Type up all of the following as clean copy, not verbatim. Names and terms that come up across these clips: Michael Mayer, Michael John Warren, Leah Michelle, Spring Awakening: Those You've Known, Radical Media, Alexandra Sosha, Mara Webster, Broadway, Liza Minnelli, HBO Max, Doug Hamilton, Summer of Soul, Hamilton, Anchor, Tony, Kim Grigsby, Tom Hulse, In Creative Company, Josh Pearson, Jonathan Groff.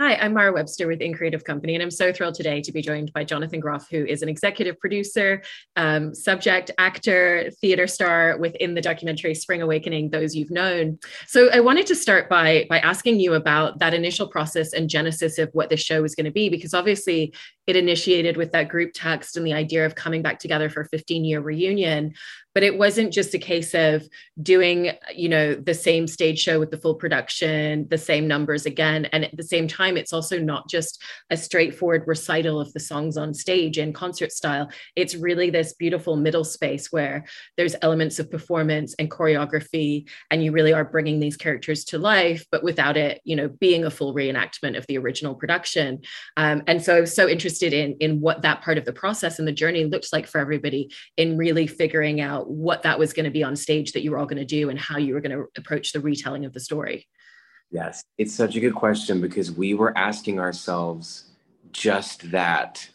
Hi, I'm Mara Webster with In Creative Company, and I'm so thrilled today to be joined by Jonathan Groff, who is an executive producer, subject actor, theater star within the documentary Spring Awakening: Those You've Known. So I wanted to start by asking you about that initial process and genesis of what this show was going to be, because obviously it initiated with that group text and the idea of coming back together for a 15-year reunion. But it wasn't just a case of doing, you know, the same stage show with the full production, the same numbers again. And at the same time, it's also not just a straightforward recital of the songs on stage in concert style. It's really this beautiful middle space where there's elements of performance and choreography, and you really are bringing these characters to life, but without it, you know, being a full reenactment of the original production. And so I was so interested in what that part of the process and the journey looked like for everybody in really figuring out what that was going to be on stage that you were all going to do and how you were going to approach the retelling of the story. Yes, it's such a good question, because we were asking ourselves just that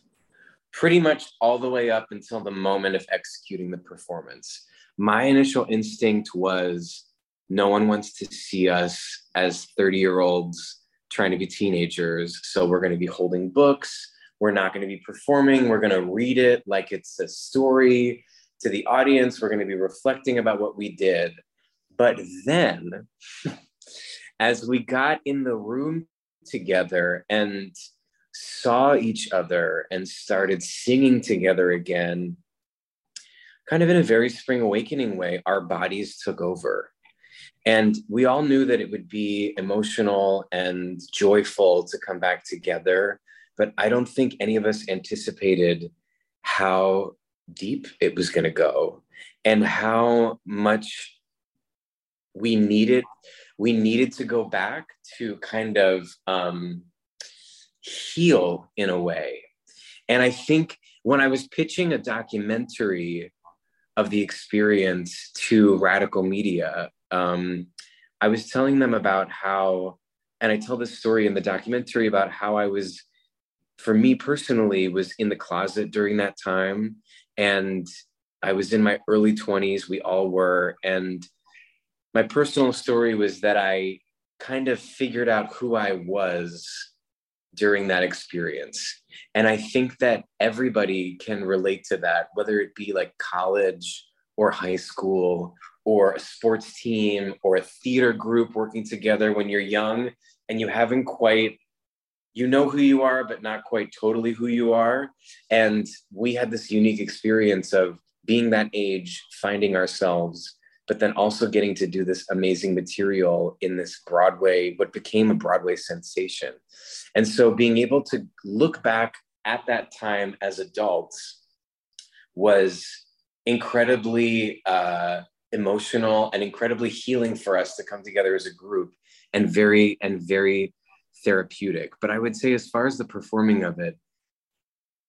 pretty much all the way up until the moment of executing the performance. My initial instinct was no one wants to see us as 30-year-olds trying to be teenagers. So we're going to be holding books. We're not going to be performing. We're going to read it like it's a story to the audience. We're going to be reflecting about what we did. But then as we got in the room together and saw each other and started singing together again, kind of in a very Spring Awakening way, our bodies took over. And we all knew that it would be emotional and joyful to come back together. But I don't think any of us anticipated how deep it was going to go and how much we needed to go back to kind of heal in a way. And I think when I was pitching a documentary of the experience to Radical Media, I was telling them about how, and I tell this story in the documentary about how I was, for me personally, was in the closet during that time. And I was in my early 20s, we all were. And my personal story was that I kind of figured out who I was during that experience. And I think that everybody can relate to that, whether it be like college or high school or a sports team or a theater group working together when you're young and you haven't quite, you know who you are, but not quite totally who you are. And we had this unique experience of being that age, finding ourselves, but then also getting to do this amazing material in this Broadway, what became a Broadway sensation. And so being able to look back at that time as adults was incredibly emotional and incredibly healing for us to come together as a group, and very therapeutic. But I would say, as far as the performing of it,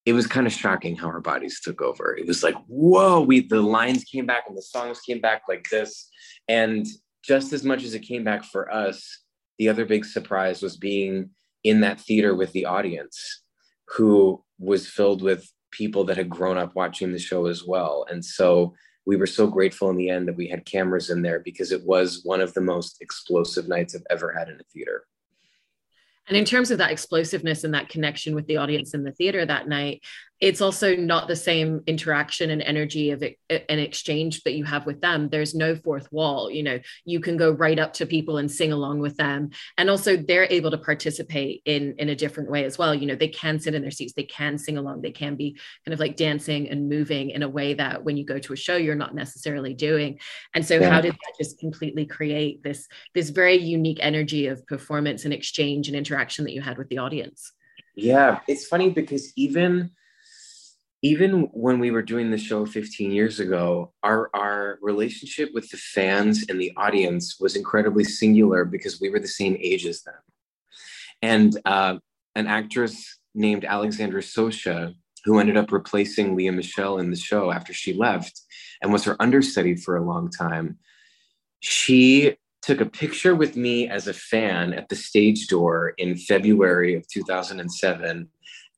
it was kind of shocking how our bodies took over. It was like, whoa, the lines came back and the songs came back like this. And just as much as it came back for us, the other big surprise was being in that theater with the audience, who was filled with people that had grown up watching the show as well. And so we were so grateful in the end that we had cameras in there, because it was one of the most explosive nights I've ever had in a theater. And in terms of that explosiveness and that connection with the audience in the theater that night, it's also not the same interaction and energy of an exchange that you have with them. There's no fourth wall. You know, you can go right up to people and sing along with them. And also they're able to participate in a different way as well. You know, they can sit in their seats, they can sing along, they can be kind of like dancing and moving in a way that when you go to a show, you're not necessarily doing. And so how did that just completely create this very unique energy of performance and exchange and interaction that you had with the audience? Yeah, it's funny because even when we were doing the show 15 years ago, our relationship with the fans and the audience was incredibly singular, because we were the same age as them. And an actress named Alexandra Sosha, who ended up replacing Leah Michelle in the show after she left and was her understudy for a long time, she took a picture with me as a fan at the stage door in February of 2007.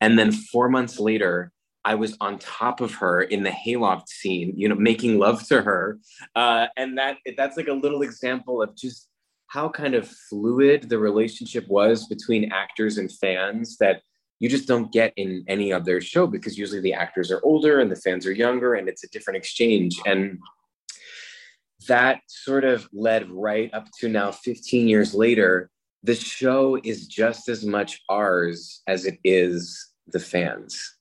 And then 4 months later, I was on top of her in the hayloft scene, you know, making love to her. And that's like a little example of just how kind of fluid the relationship was between actors and fans that you just don't get in any other show, because usually the actors are older and the fans are younger and it's a different exchange. And that sort of led right up to now, 15 years later, the show is just as much ours as it is the fans.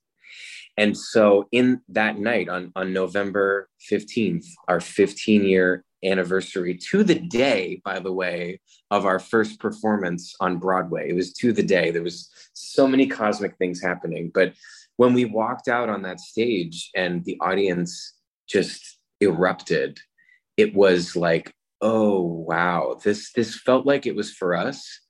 And so in that night on November 15th, our 15-year anniversary, to the day, by the way, of our first performance on Broadway. It was to the day. There was so many cosmic things happening. But when we walked out on that stage and the audience just erupted, it was like, oh, wow, this felt like it was for us.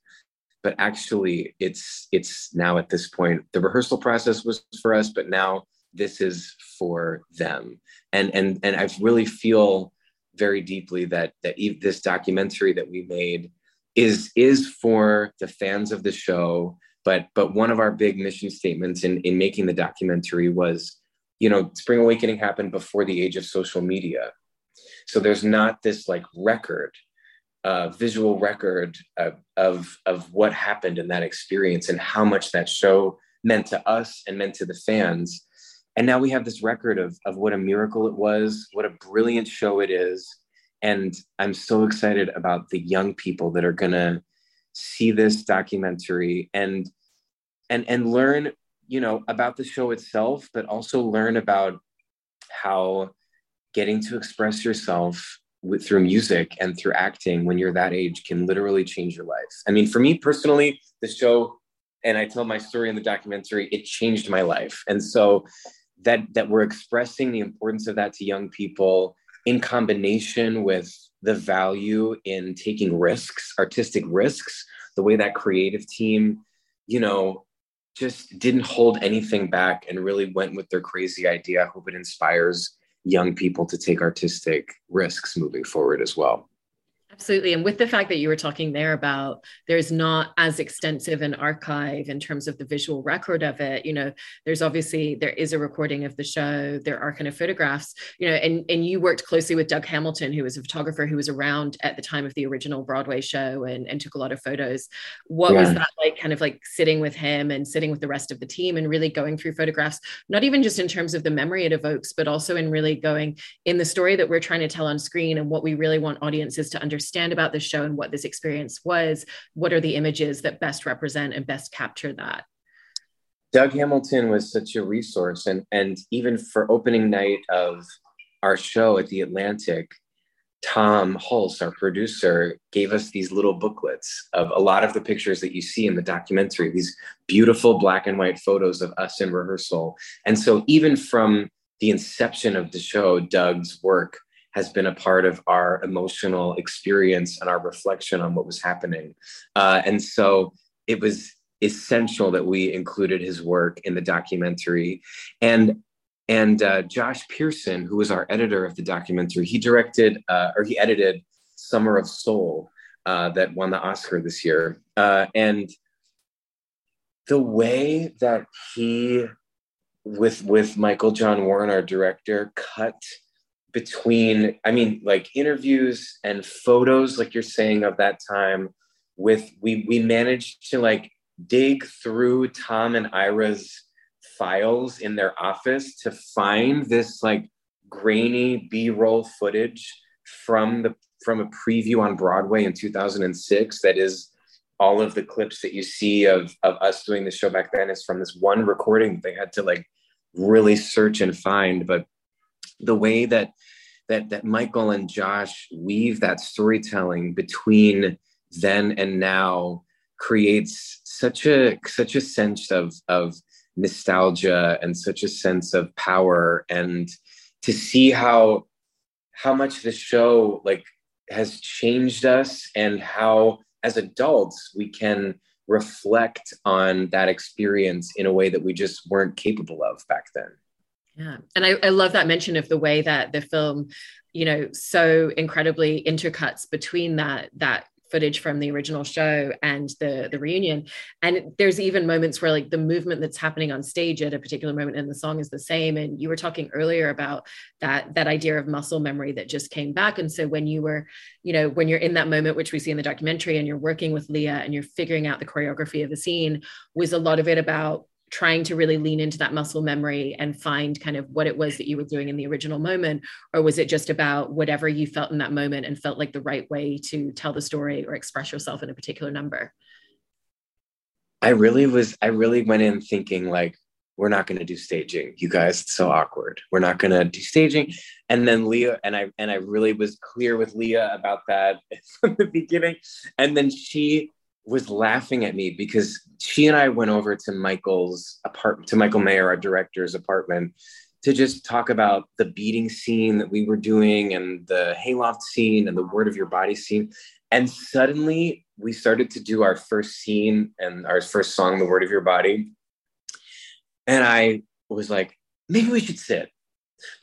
But actually, it's now at this point, the rehearsal process was for us, but now this is for them. And I really feel very deeply that this documentary that we made is for the fans of the show. But one of our big mission statements in making the documentary was, you know, Spring Awakening happened before the age of social media. So there's not this like record, visual record of what happened in that experience and how much that show meant to us and meant to the fans. And now we have this record of what a miracle it was, what a brilliant show it is. And I'm so excited about the young people that are gonna see this documentary and learn, you know, about the show itself, but also learn about how getting to express yourself through music and through acting when you're that age can literally change your life. I mean, for me personally, the show, and I tell my story in the documentary, it changed my life. And so that we're expressing the importance of that to young people in combination with the value in taking risks, artistic risks, the way that creative team, you know, just didn't hold anything back and really went with their crazy idea. I hope it inspires young people to take artistic risks moving forward as well. Absolutely. And with the fact that you were talking there about there's not as extensive an archive in terms of the visual record of it, you know, there is a recording of the show, there are kind of photographs, you know, and you worked closely with Doug Hamilton, who was a photographer who was around at the time of the original Broadway show and took a lot of photos. What was that like, kind of like sitting with him and sitting with the rest of the team and really going through photographs, not even just in terms of the memory it evokes, but also in really going in the story that we're trying to tell on screen and what we really want audiences to understand about this show and what this experience was. What are the images that best represent and best capture that? Doug Hamilton was such a resource. And even for opening night of our show at the Atlantic, Tom Hulse, our producer, gave us these little booklets of a lot of the pictures that you see in the documentary, these beautiful black and white photos of us in rehearsal. And so even from the inception of the show, Doug's work has been a part of our emotional experience and our reflection on what was happening. And so it was essential that we included his work in the documentary. And Josh Pearson, who was our editor of the documentary, he edited Summer of Soul that won the Oscar this year. And the way that he, with Michael John Warren, our director, cut between, I mean, like interviews and photos, like you're saying, of that time with, we managed to like dig through Tom and Ira's files in their office to find this like grainy B-roll footage from a preview on Broadway in 2006. That is all of the clips that you see of us doing the show back then is from this one recording they had to like really search and find. But the way that Michael and Josh weave that storytelling between then and now creates such a sense of nostalgia and such a sense of power. And to see how much the show like has changed us and how as adults we can reflect on that experience in a way that we just weren't capable of back then. Yeah. And I love that mention of the way that the film, you know, so incredibly intercuts between that footage from the original show and the reunion. And there's even moments where like the movement that's happening on stage at a particular moment in the song is the same. And you were talking earlier about that idea of muscle memory that just came back. And so when you were, you know, when you're in that moment, which we see in the documentary, and you're working with Leah and you're figuring out the choreography of the scene, was a lot of it about trying to really lean into that muscle memory and find kind of what it was that you were doing in the original moment? Or was it just about whatever you felt in that moment and felt like the right way to tell the story or express yourself in a particular number? I really went in thinking like, we're not going to do staging, you guys, it's so awkward. We're not going to do staging. And then Leah, and I really was clear with Leah about that from the beginning. And then she was laughing at me because she and I went over to Michael's apartment, to Michael Mayer, our director's apartment, to just talk about the beating scene that we were doing and the hayloft scene and the word of your body scene. And suddenly we started to do our first scene and our first song, the word of your body. And I was like, maybe we should sit.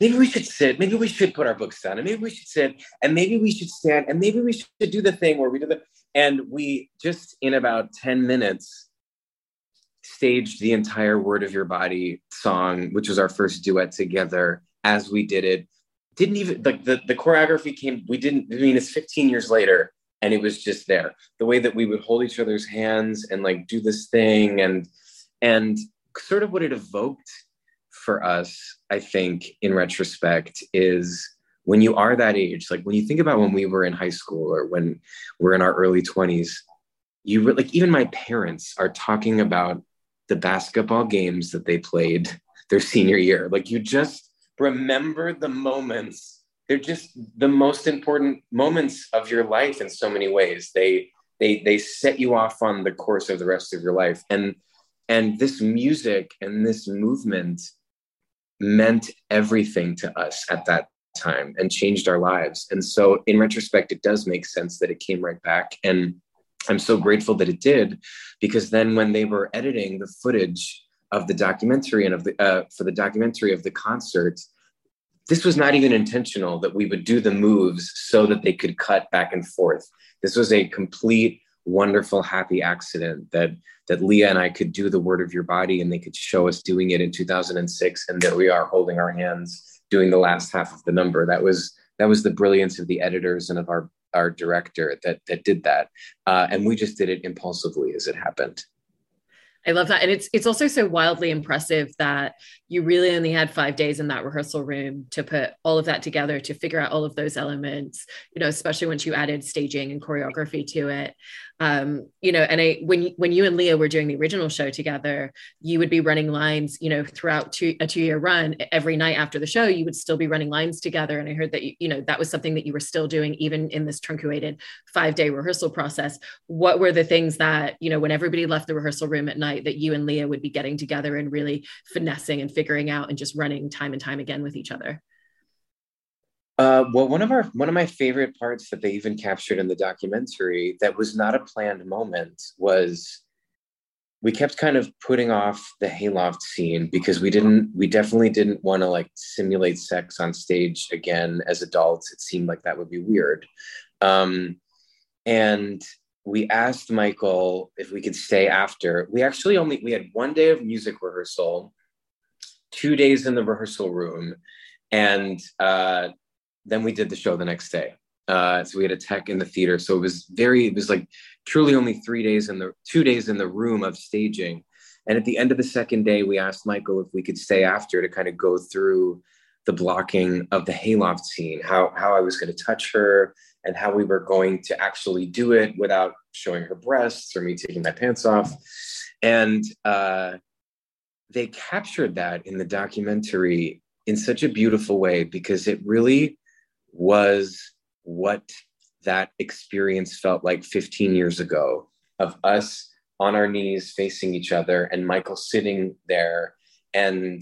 Maybe we should sit. Maybe we should put our books down, and maybe we should sit, and maybe we should stand, and maybe we should do the thing where we do the. And we just in about 10 minutes staged the entire Word of Your Body song, which was our first duet together. As we did it, didn't even like the choreography came. It's 15 years later, and it was just there. The way that we would hold each other's hands and like do this thing, and sort of what it evoked for us, I think, in retrospect, is when you are that age, like when you think about when we were in high school or when we're in our early 20s, you were like, even my parents are talking about the basketball games that they played their senior year. Like you just remember the moments. They're just the most important moments of your life in so many ways. They set you off on the course of the rest of your life. And this music and this movement meant everything to us at that time and changed our lives. And so in retrospect, it does make sense that it came right back. And I'm so grateful that it did, because then when they were editing the footage of the documentary and for the documentary of the concert, this was not even intentional that we would do the moves so that they could cut back and forth. This was a complete, wonderful, happy accident that Leah and I could do the word of your body, and they could show us doing it in 2006, and that we are holding our hands doing the last half of the number. That was the brilliance of the editors and of our director that did that. And we just did it impulsively as it happened. I love that. And it's also so wildly impressive that you really only had 5 days in that rehearsal room to put all of that together, to figure out all of those elements, you know, especially once you added staging and choreography to it. You know, and when you and Leah were doing the original show together, you would be running lines, you know, throughout a 2-year run. Every night after the show, you would still be running lines together. And I heard that, you know, that was something that you were still doing even in this truncated 5-day rehearsal process. What were the things that, you know, when everybody left the rehearsal room at night, that you and Leah would be getting together and really finessing and figuring out and just running time and time again with each other? Well, one of my favorite parts that they even captured in the documentary that was not a planned moment was we kept kind of putting off the hayloft scene because we definitely didn't want to like simulate sex on stage again as adults. It seemed like that would be weird. And we asked Michael if we could stay after. We had 1 day of music rehearsal, 2 days in the rehearsal room, and then we did the show the next day. So we had a tech in the theater. So it was like truly only 3 days 2 days in the room of staging. And at the end of the second day, we asked Michael if we could stay after to kind of go through the blocking of the hayloft scene, how I was going to touch her and how we were going to actually do it without showing her breasts or me taking my pants off. And they captured that in the documentary in such a beautiful way, because it really was what that experience felt like 15 years ago, of us on our knees facing each other and Michael sitting there and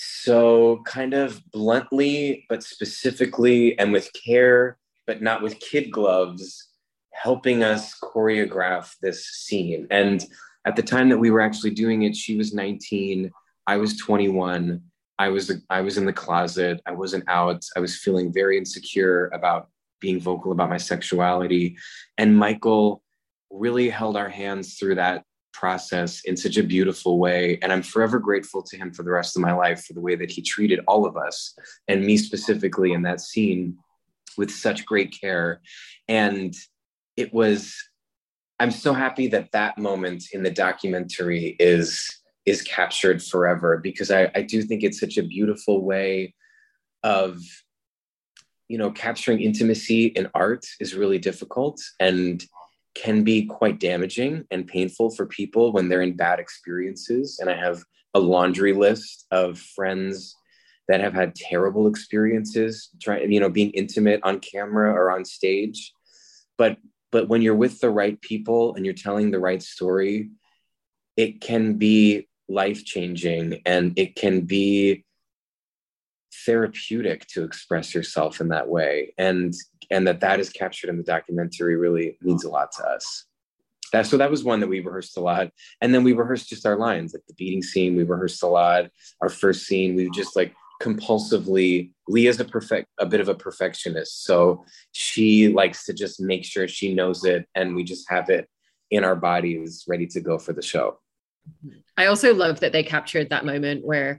so kind of bluntly, but specifically and with care, but not with kid gloves, helping us choreograph this scene. And at the time that we were actually doing it, she was 19. I was 21. I was in the closet. I wasn't out. I was feeling very insecure about being vocal about my sexuality. And Michael really held our hands through that process in such a beautiful way. And I'm forever grateful to him for the rest of my life for the way that he treated all of us, and me specifically in that scene, with such great care. And it was, I'm so happy that that moment in the documentary is captured forever, because I do think it's such a beautiful way of, you know, capturing intimacy in art is really difficult and can be quite damaging and painful for people when they're in bad experiences. And I have a laundry list of friends that have had terrible experiences, being intimate on camera or on stage. But when you're with the right people and you're telling the right story, it can be life-changing and it can be therapeutic to express yourself in that way. And that is captured in the documentary really means a lot to us. So that was one that we rehearsed a lot. And then we rehearsed just our lines, like the beating scene, we rehearsed a lot. Our first scene, we just like compulsively, Leah's a bit of a perfectionist. So she likes to just make sure she knows it, and we just have it in our bodies ready to go for the show. I also love that they captured that moment where,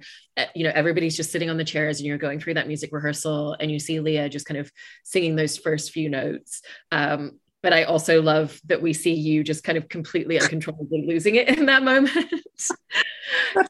you know, everybody's just sitting on the chairs and you're going through that music rehearsal and you see Leah just kind of singing those first few notes. But I also love that we see you just kind of completely uncontrollably losing it in that moment.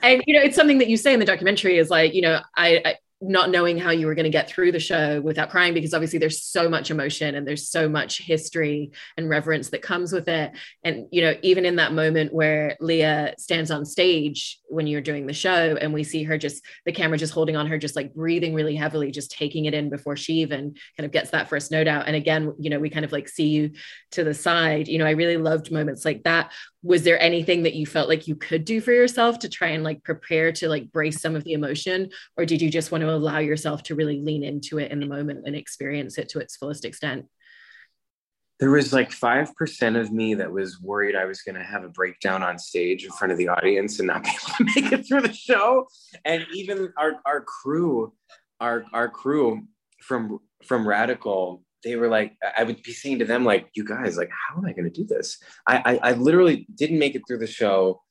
And, you know, it's something that you say in the documentary is like, you know, I not knowing how you were going to get through the show without crying, because obviously there's so much emotion and there's so much history and reverence that comes with it. And, you know, even in that moment where Leah stands on stage when you're doing the show and we see her just, the camera just holding on her, just like breathing really heavily, just taking it in before she even kind of gets that first note out. And again, you know, we kind of like see you to the side. You know, I really loved moments like that. Was there anything that you felt like you could do for yourself to try and like prepare to like brace some of the emotion? Or did you just want to allow yourself to really lean into it in the moment and experience it to its fullest extent? There was like 5% of me that was worried I was going to have a breakdown on stage in front of the audience and not be able to make it through the show. And even our crew from Radical, they were like, I would be saying to them, like, you guys, like, how am I going to do this? I literally didn't make it through the show.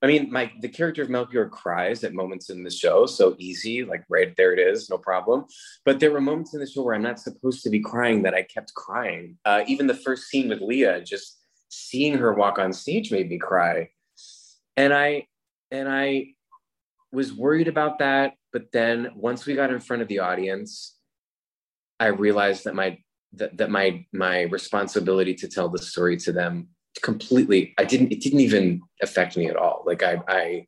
I mean, the character of Melchior cries at moments in the show. So easy, like right there it is, no problem. But there were moments in the show where I'm not supposed to be crying that I kept crying. Even the first scene with Leah, just seeing her walk on stage made me cry. And I was worried about that. But then once we got in front of the audience, I realized that my responsibility to tell the story to them completely, it didn't even affect me at all. Like I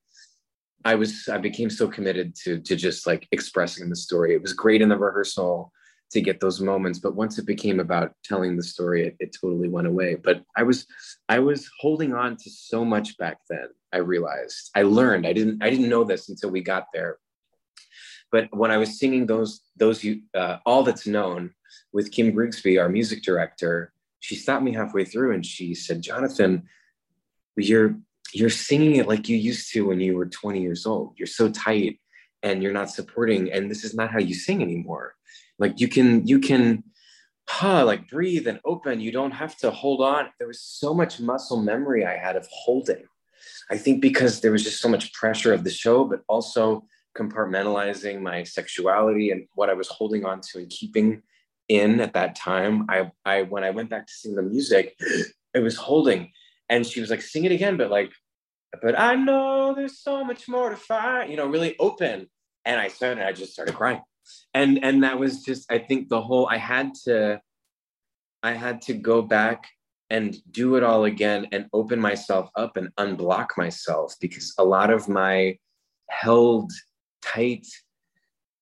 became so committed to just like expressing the story. It was great in the rehearsal to get those moments, but once it became about telling the story, it totally went away. But I was holding on to so much back then. I realized, I learned, I didn't know this until we got there. But when I was singing All That's Known with Kim Grigsby, our music director, she stopped me halfway through and she said, Jonathan, you're singing it like you used to when you were 20 years old. You're so tight and you're not supporting, and this is not how you sing anymore. Like you can like breathe and open. You don't have to hold on. There was so much muscle memory I had of holding. I think because there was just so much pressure of the show, but also compartmentalizing my sexuality and what I was holding on to and keeping in at that time. I when I went back to sing the music, it was holding. And she was like, sing it again, but I know there's so much more to find, you know, really open. And I started, I just started crying. And that was just, I think the whole, I had to go back and do it all again and open myself up and unblock myself, because a lot of my held tight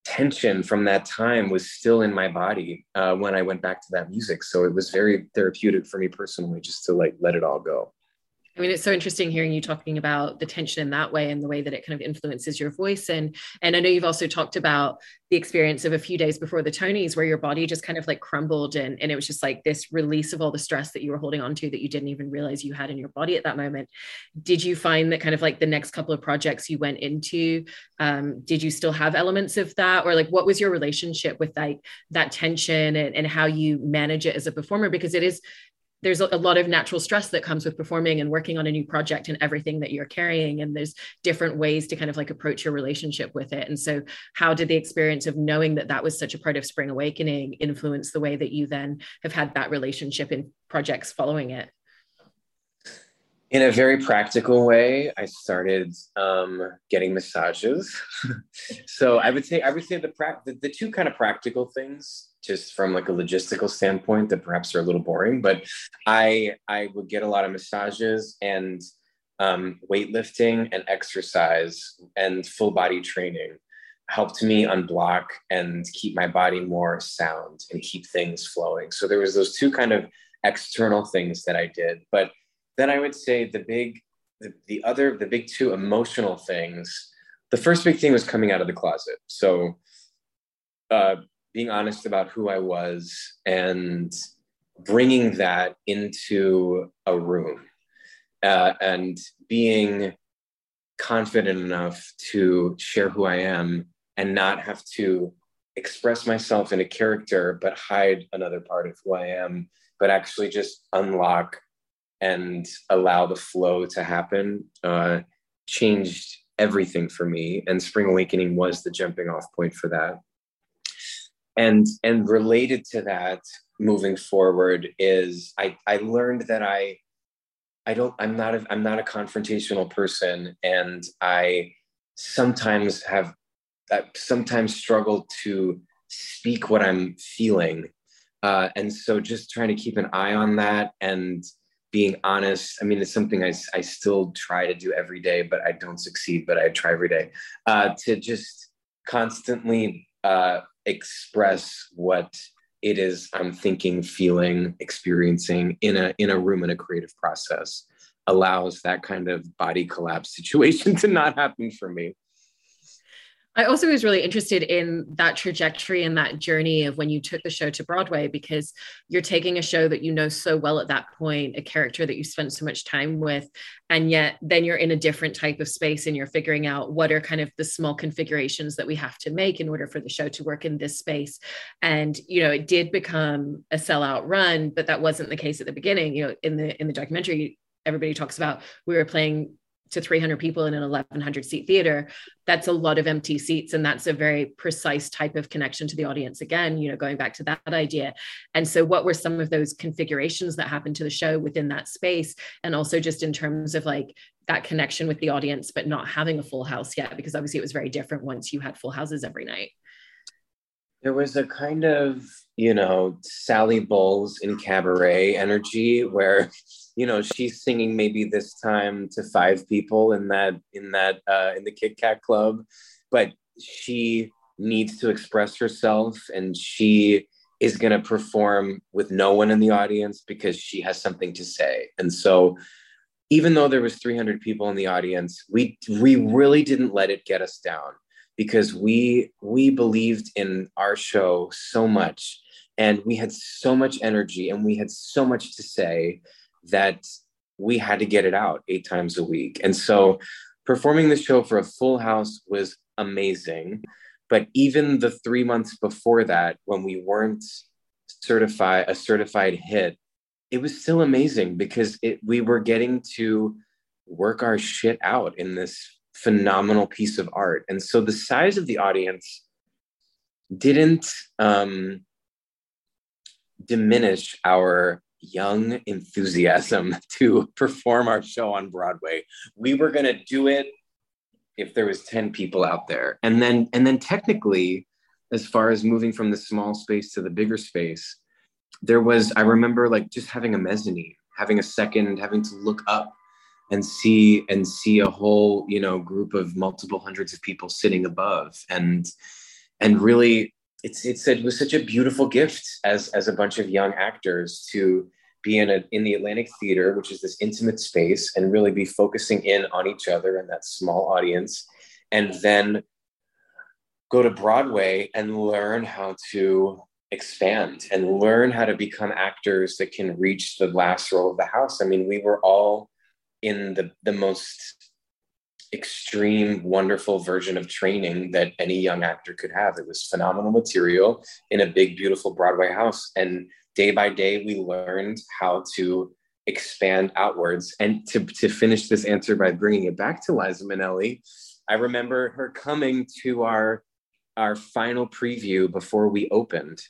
tension from that time was still in my body when I went back to that music. So it was very therapeutic for me personally, just to like let it all go. I mean, it's so interesting hearing you talking about the tension in that way and the way that it kind of influences your voice. And I know you've also talked about the experience of a few days before the Tonys where your body just kind of like crumbled and it was just like this release of all the stress that you were holding on to that you didn't even realize you had in your body at that moment. Did you find that kind of like the next couple of projects you went into, did you still have elements of that? Or like, what was your relationship with like that tension and how you manage it as a performer? Because it is, there's a lot of natural stress that comes with performing and working on a new project and everything that you're carrying. And there's different ways to kind of like approach your relationship with it. And so how did the experience of knowing that that was such a part of Spring Awakening influence the way that you then have had that relationship in projects following it? In a very practical way, I started getting massages. So I would say the two kind of practical things, just from like a logistical standpoint that perhaps are a little boring, but I would get a lot of massages and weightlifting and exercise and full body training helped me unblock and keep my body more sound and keep things flowing. So there was those two kind of external things that I did. But then I would say the big two emotional things, the first big thing was coming out of the closet. So, being honest about who I was and bringing that into a room and being confident enough to share who I am and not have to express myself in a character, but hide another part of who I am, but actually just unlock and allow the flow to happen, changed everything for me. And Spring Awakening was the jumping off point for that. And related to that, moving forward is I learned that I'm not a confrontational person, and I sometimes struggle to speak what I'm feeling, and so just trying to keep an eye on that and being honest. I mean, it's something I still try to do every day, but I don't succeed. But I try every day to just constantly express what it is I'm thinking, feeling, experiencing in a room in a creative process, allows that kind of body collapse situation to not happen for me. I also was really interested in that trajectory and that journey of when you took the show to Broadway, because you're taking a show that you know so well at that point, a character that you spent so much time with, and yet then you're in a different type of space and you're figuring out what are kind of the small configurations that we have to make in order for the show to work in this space. And, you know, it did become a sellout run, but that wasn't the case at the beginning. You know, in the documentary, everybody talks about we were playing to 300 people in an 1,100 seat theater. That's a lot of empty seats. And that's a very precise type of connection to the audience. Again, you know, going back to that idea. And so what were some of those configurations that happened to the show within that space? And also just in terms of like that connection with the audience, but not having a full house yet, because obviously it was very different once you had full houses every night. There was a kind of, you know, Sally Bowles in Cabaret energy where, you know, she's singing maybe this time to 5 people in the Kit Kat Club, but she needs to express herself and she is going to perform with no one in the audience because she has something to say. And so even though there was 300 people in the audience, we really didn't let it get us down, because we believed in our show so much and we had so much energy and we had so much to say that we had to get it out 8 times a week. And so performing the show for a full house was amazing. But even the 3 months before that, when we weren't a certified hit, it was still amazing because we were getting to work our shit out in this phenomenal piece of art. And so the size of the audience didn't diminish our young enthusiasm to perform our show on Broadway. We were going to do it if there was 10 people out there. And then technically, as far as moving from the small space to the bigger space, I remember like just having a mezzanine, having a second, having to look up and see a whole, you know, group of multiple hundreds of people sitting above, and really it was such a beautiful gift as a bunch of young actors to be in the Atlantic Theater, which is this intimate space, and really be focusing in on each other and that small audience, and then go to Broadway and learn how to expand and learn how to become actors that can reach the last row of the house. I mean, we were all in the most extreme, wonderful version of training that any young actor could have. It was phenomenal material in a big, beautiful Broadway house. And day by day, we learned how to expand outwards. And to finish this answer by bringing it back to Liza Minnelli, I remember her coming to our final preview before we opened,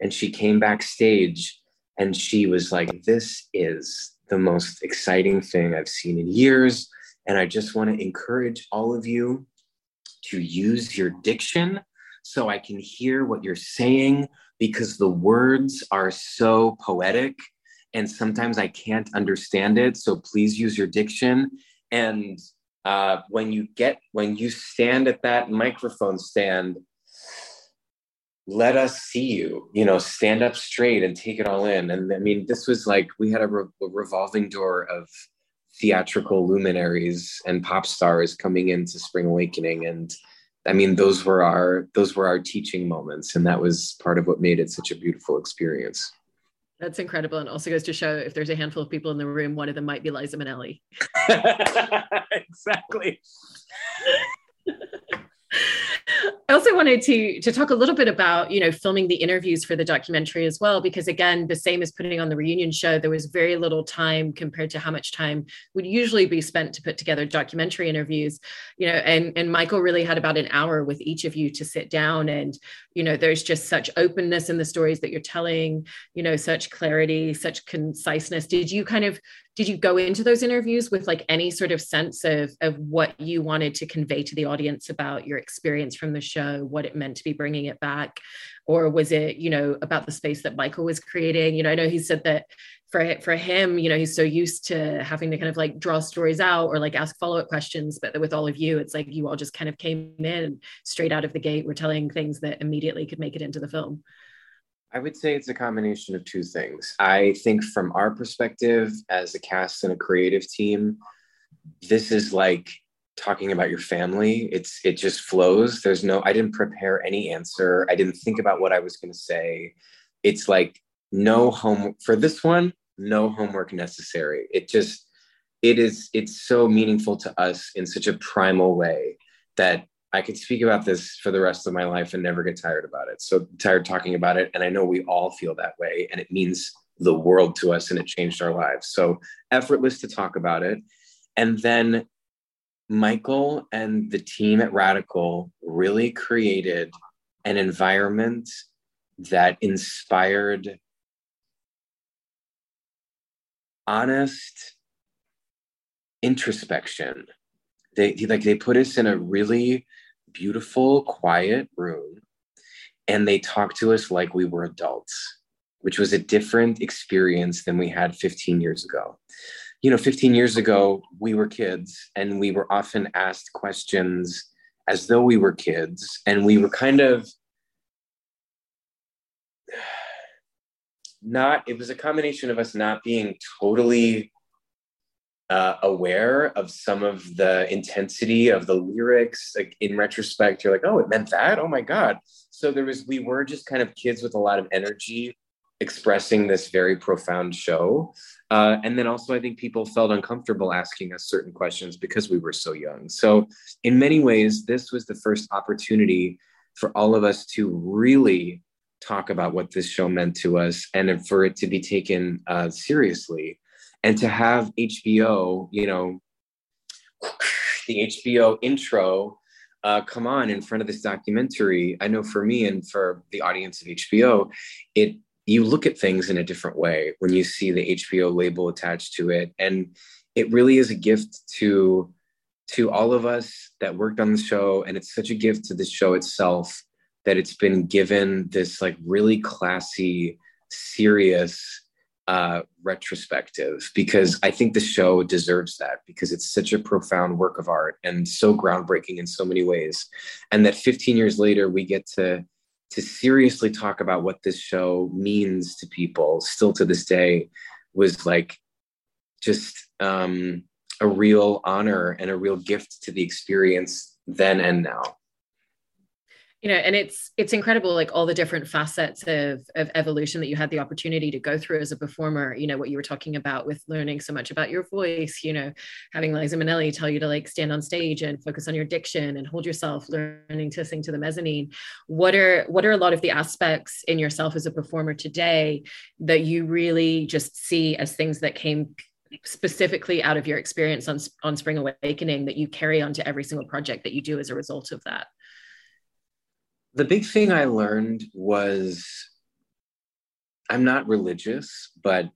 and she came backstage and she was like, "This is the most exciting thing I've seen in years. And I just want to encourage all of you to use your diction so I can hear what you're saying, because the words are so poetic and sometimes I can't understand it. So please use your diction. And when you stand at that microphone stand, let us see you, stand up straight and take it all in." And I mean, this was like, we had a revolving door of theatrical luminaries and pop stars coming into Spring Awakening. And I mean, those were our teaching moments. And that was part of what made it such a beautiful experience. That's incredible. And also goes to show, if there's a handful of people in the room, one of them might be Liza Minnelli. Exactly. I also wanted to talk a little bit about, filming the interviews for the documentary as well, because again, the same as putting on the reunion show, there was very little time compared to how much time would usually be spent to put together documentary interviews, and Michael really had about an hour with each of you to sit down. And, there's just such openness in the stories that you're telling, such clarity, such conciseness. Did you go into those interviews with like any sort of sense of what you wanted to convey to the audience about your experience from the show, what it meant to be bringing it back? Or was it, about the space that Michael was creating? I know he said that for him, he's so used to having to kind of like draw stories out or like ask follow-up questions. But with all of you, it's like you all just kind of came in straight out of the gate. We're telling things that immediately could make it into the film. I would say it's a combination of two things. I think from our perspective as a cast and a creative team, this is like talking about your family. It just flows. I didn't prepare any answer. I didn't think about what I was going to say. It's like no homework for this one, no homework necessary. It's so meaningful to us in such a primal way that I could speak about this for the rest of my life and never get tired about it. So tired talking about it. And I know we all feel that way, and it means the world to us, and it changed our lives. So effortless to talk about it. And then Michael and the team at Radical really created an environment that inspired honest introspection. They put us in a really beautiful, quiet room, and they talked to us like we were adults, which was a different experience than we had 15 years ago. 15 years ago, we were kids, and we were often asked questions as though we were kids, and we were kind of not, it was a combination of us not being totally aware of some of the intensity of the lyrics. Like in retrospect, you're like, oh, it meant that? Oh my God. So we were just kind of kids with a lot of energy expressing this very profound show. And then also I think people felt uncomfortable asking us certain questions because we were so young. So in many ways, this was the first opportunity for all of us to really talk about what this show meant to us, and for it to be taken seriously, and to have HBO, the HBO intro come on in front of this documentary. I know for me and for the audience of HBO, you look at things in a different way when you see the HBO label attached to it. And it really is a gift to all of us that worked on the show. And it's such a gift to the show itself that it's been given this like really classy, serious retrospective, because I think the show deserves that, because it's such a profound work of art and so groundbreaking in so many ways. And that 15 years later, we get to seriously talk about what this show means to people still to this day was like just a real honor and a real gift to the experience then and now. You know, and it's incredible, like all the different facets of evolution that you had the opportunity to go through as a performer. You know, what you were talking about with learning so much about your voice, you know, having Liza Minnelli tell you to like stand on stage and focus on your diction and hold yourself, learning to sing to the mezzanine. What are a lot of the aspects in yourself as a performer today that you really just see as things that came specifically out of your experience on Spring Awakening that you carry on to every single project that you do as a result of that? The big thing I learned was, I'm not religious, but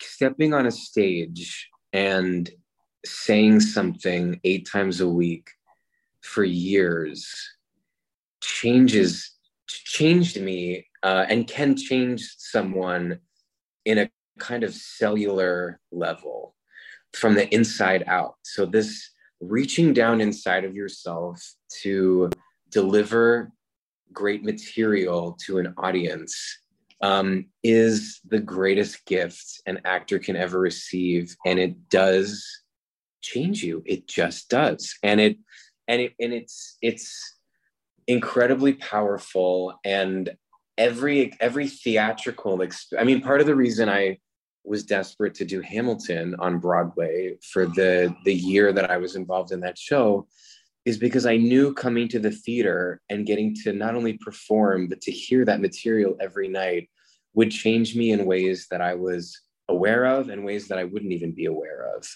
stepping on a stage and saying something 8 times a week for years changed me and can change someone in a kind of cellular level from the inside out. So this reaching down inside of yourself to deliver great material to an audience is the greatest gift an actor can ever receive. And it does change you. It just does. And it's incredibly powerful. And every theatrical, part of the reason I was desperate to do Hamilton on Broadway for the year that I was involved in that show is because I knew coming to the theater and getting to not only perform, but to hear that material every night would change me in ways that I was aware of and ways that I wouldn't even be aware of.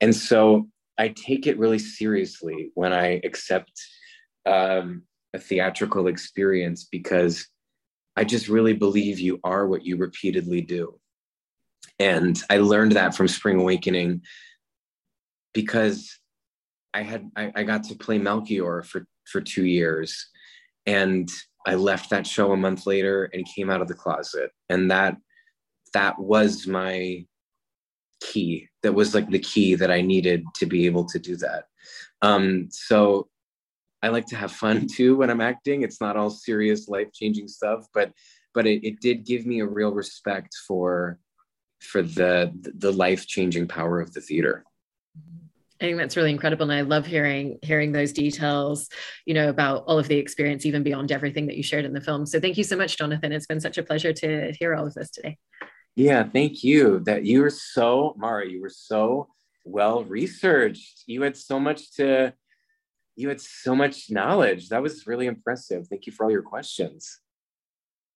And so I take it really seriously when I accept a theatrical experience, because I just really believe you are what you repeatedly do. And I learned that from Spring Awakening because I got to play Melchior for 2 years, and I left that show a month later and came out of the closet. And that was my key. That was like the key that I needed to be able to do that. So I like to have fun too when I'm acting. It's not all serious life-changing stuff, but it did give me a real respect for the life-changing power of the theater. I think that's really incredible. And I love hearing those details, you know, about all of the experience, even beyond everything that you shared in the film. So thank you so much, Jonathan. It's been such a pleasure to hear all of this today. Yeah, thank you. Mara, you were so well-researched. You had so much knowledge. That was really impressive. Thank you for all your questions.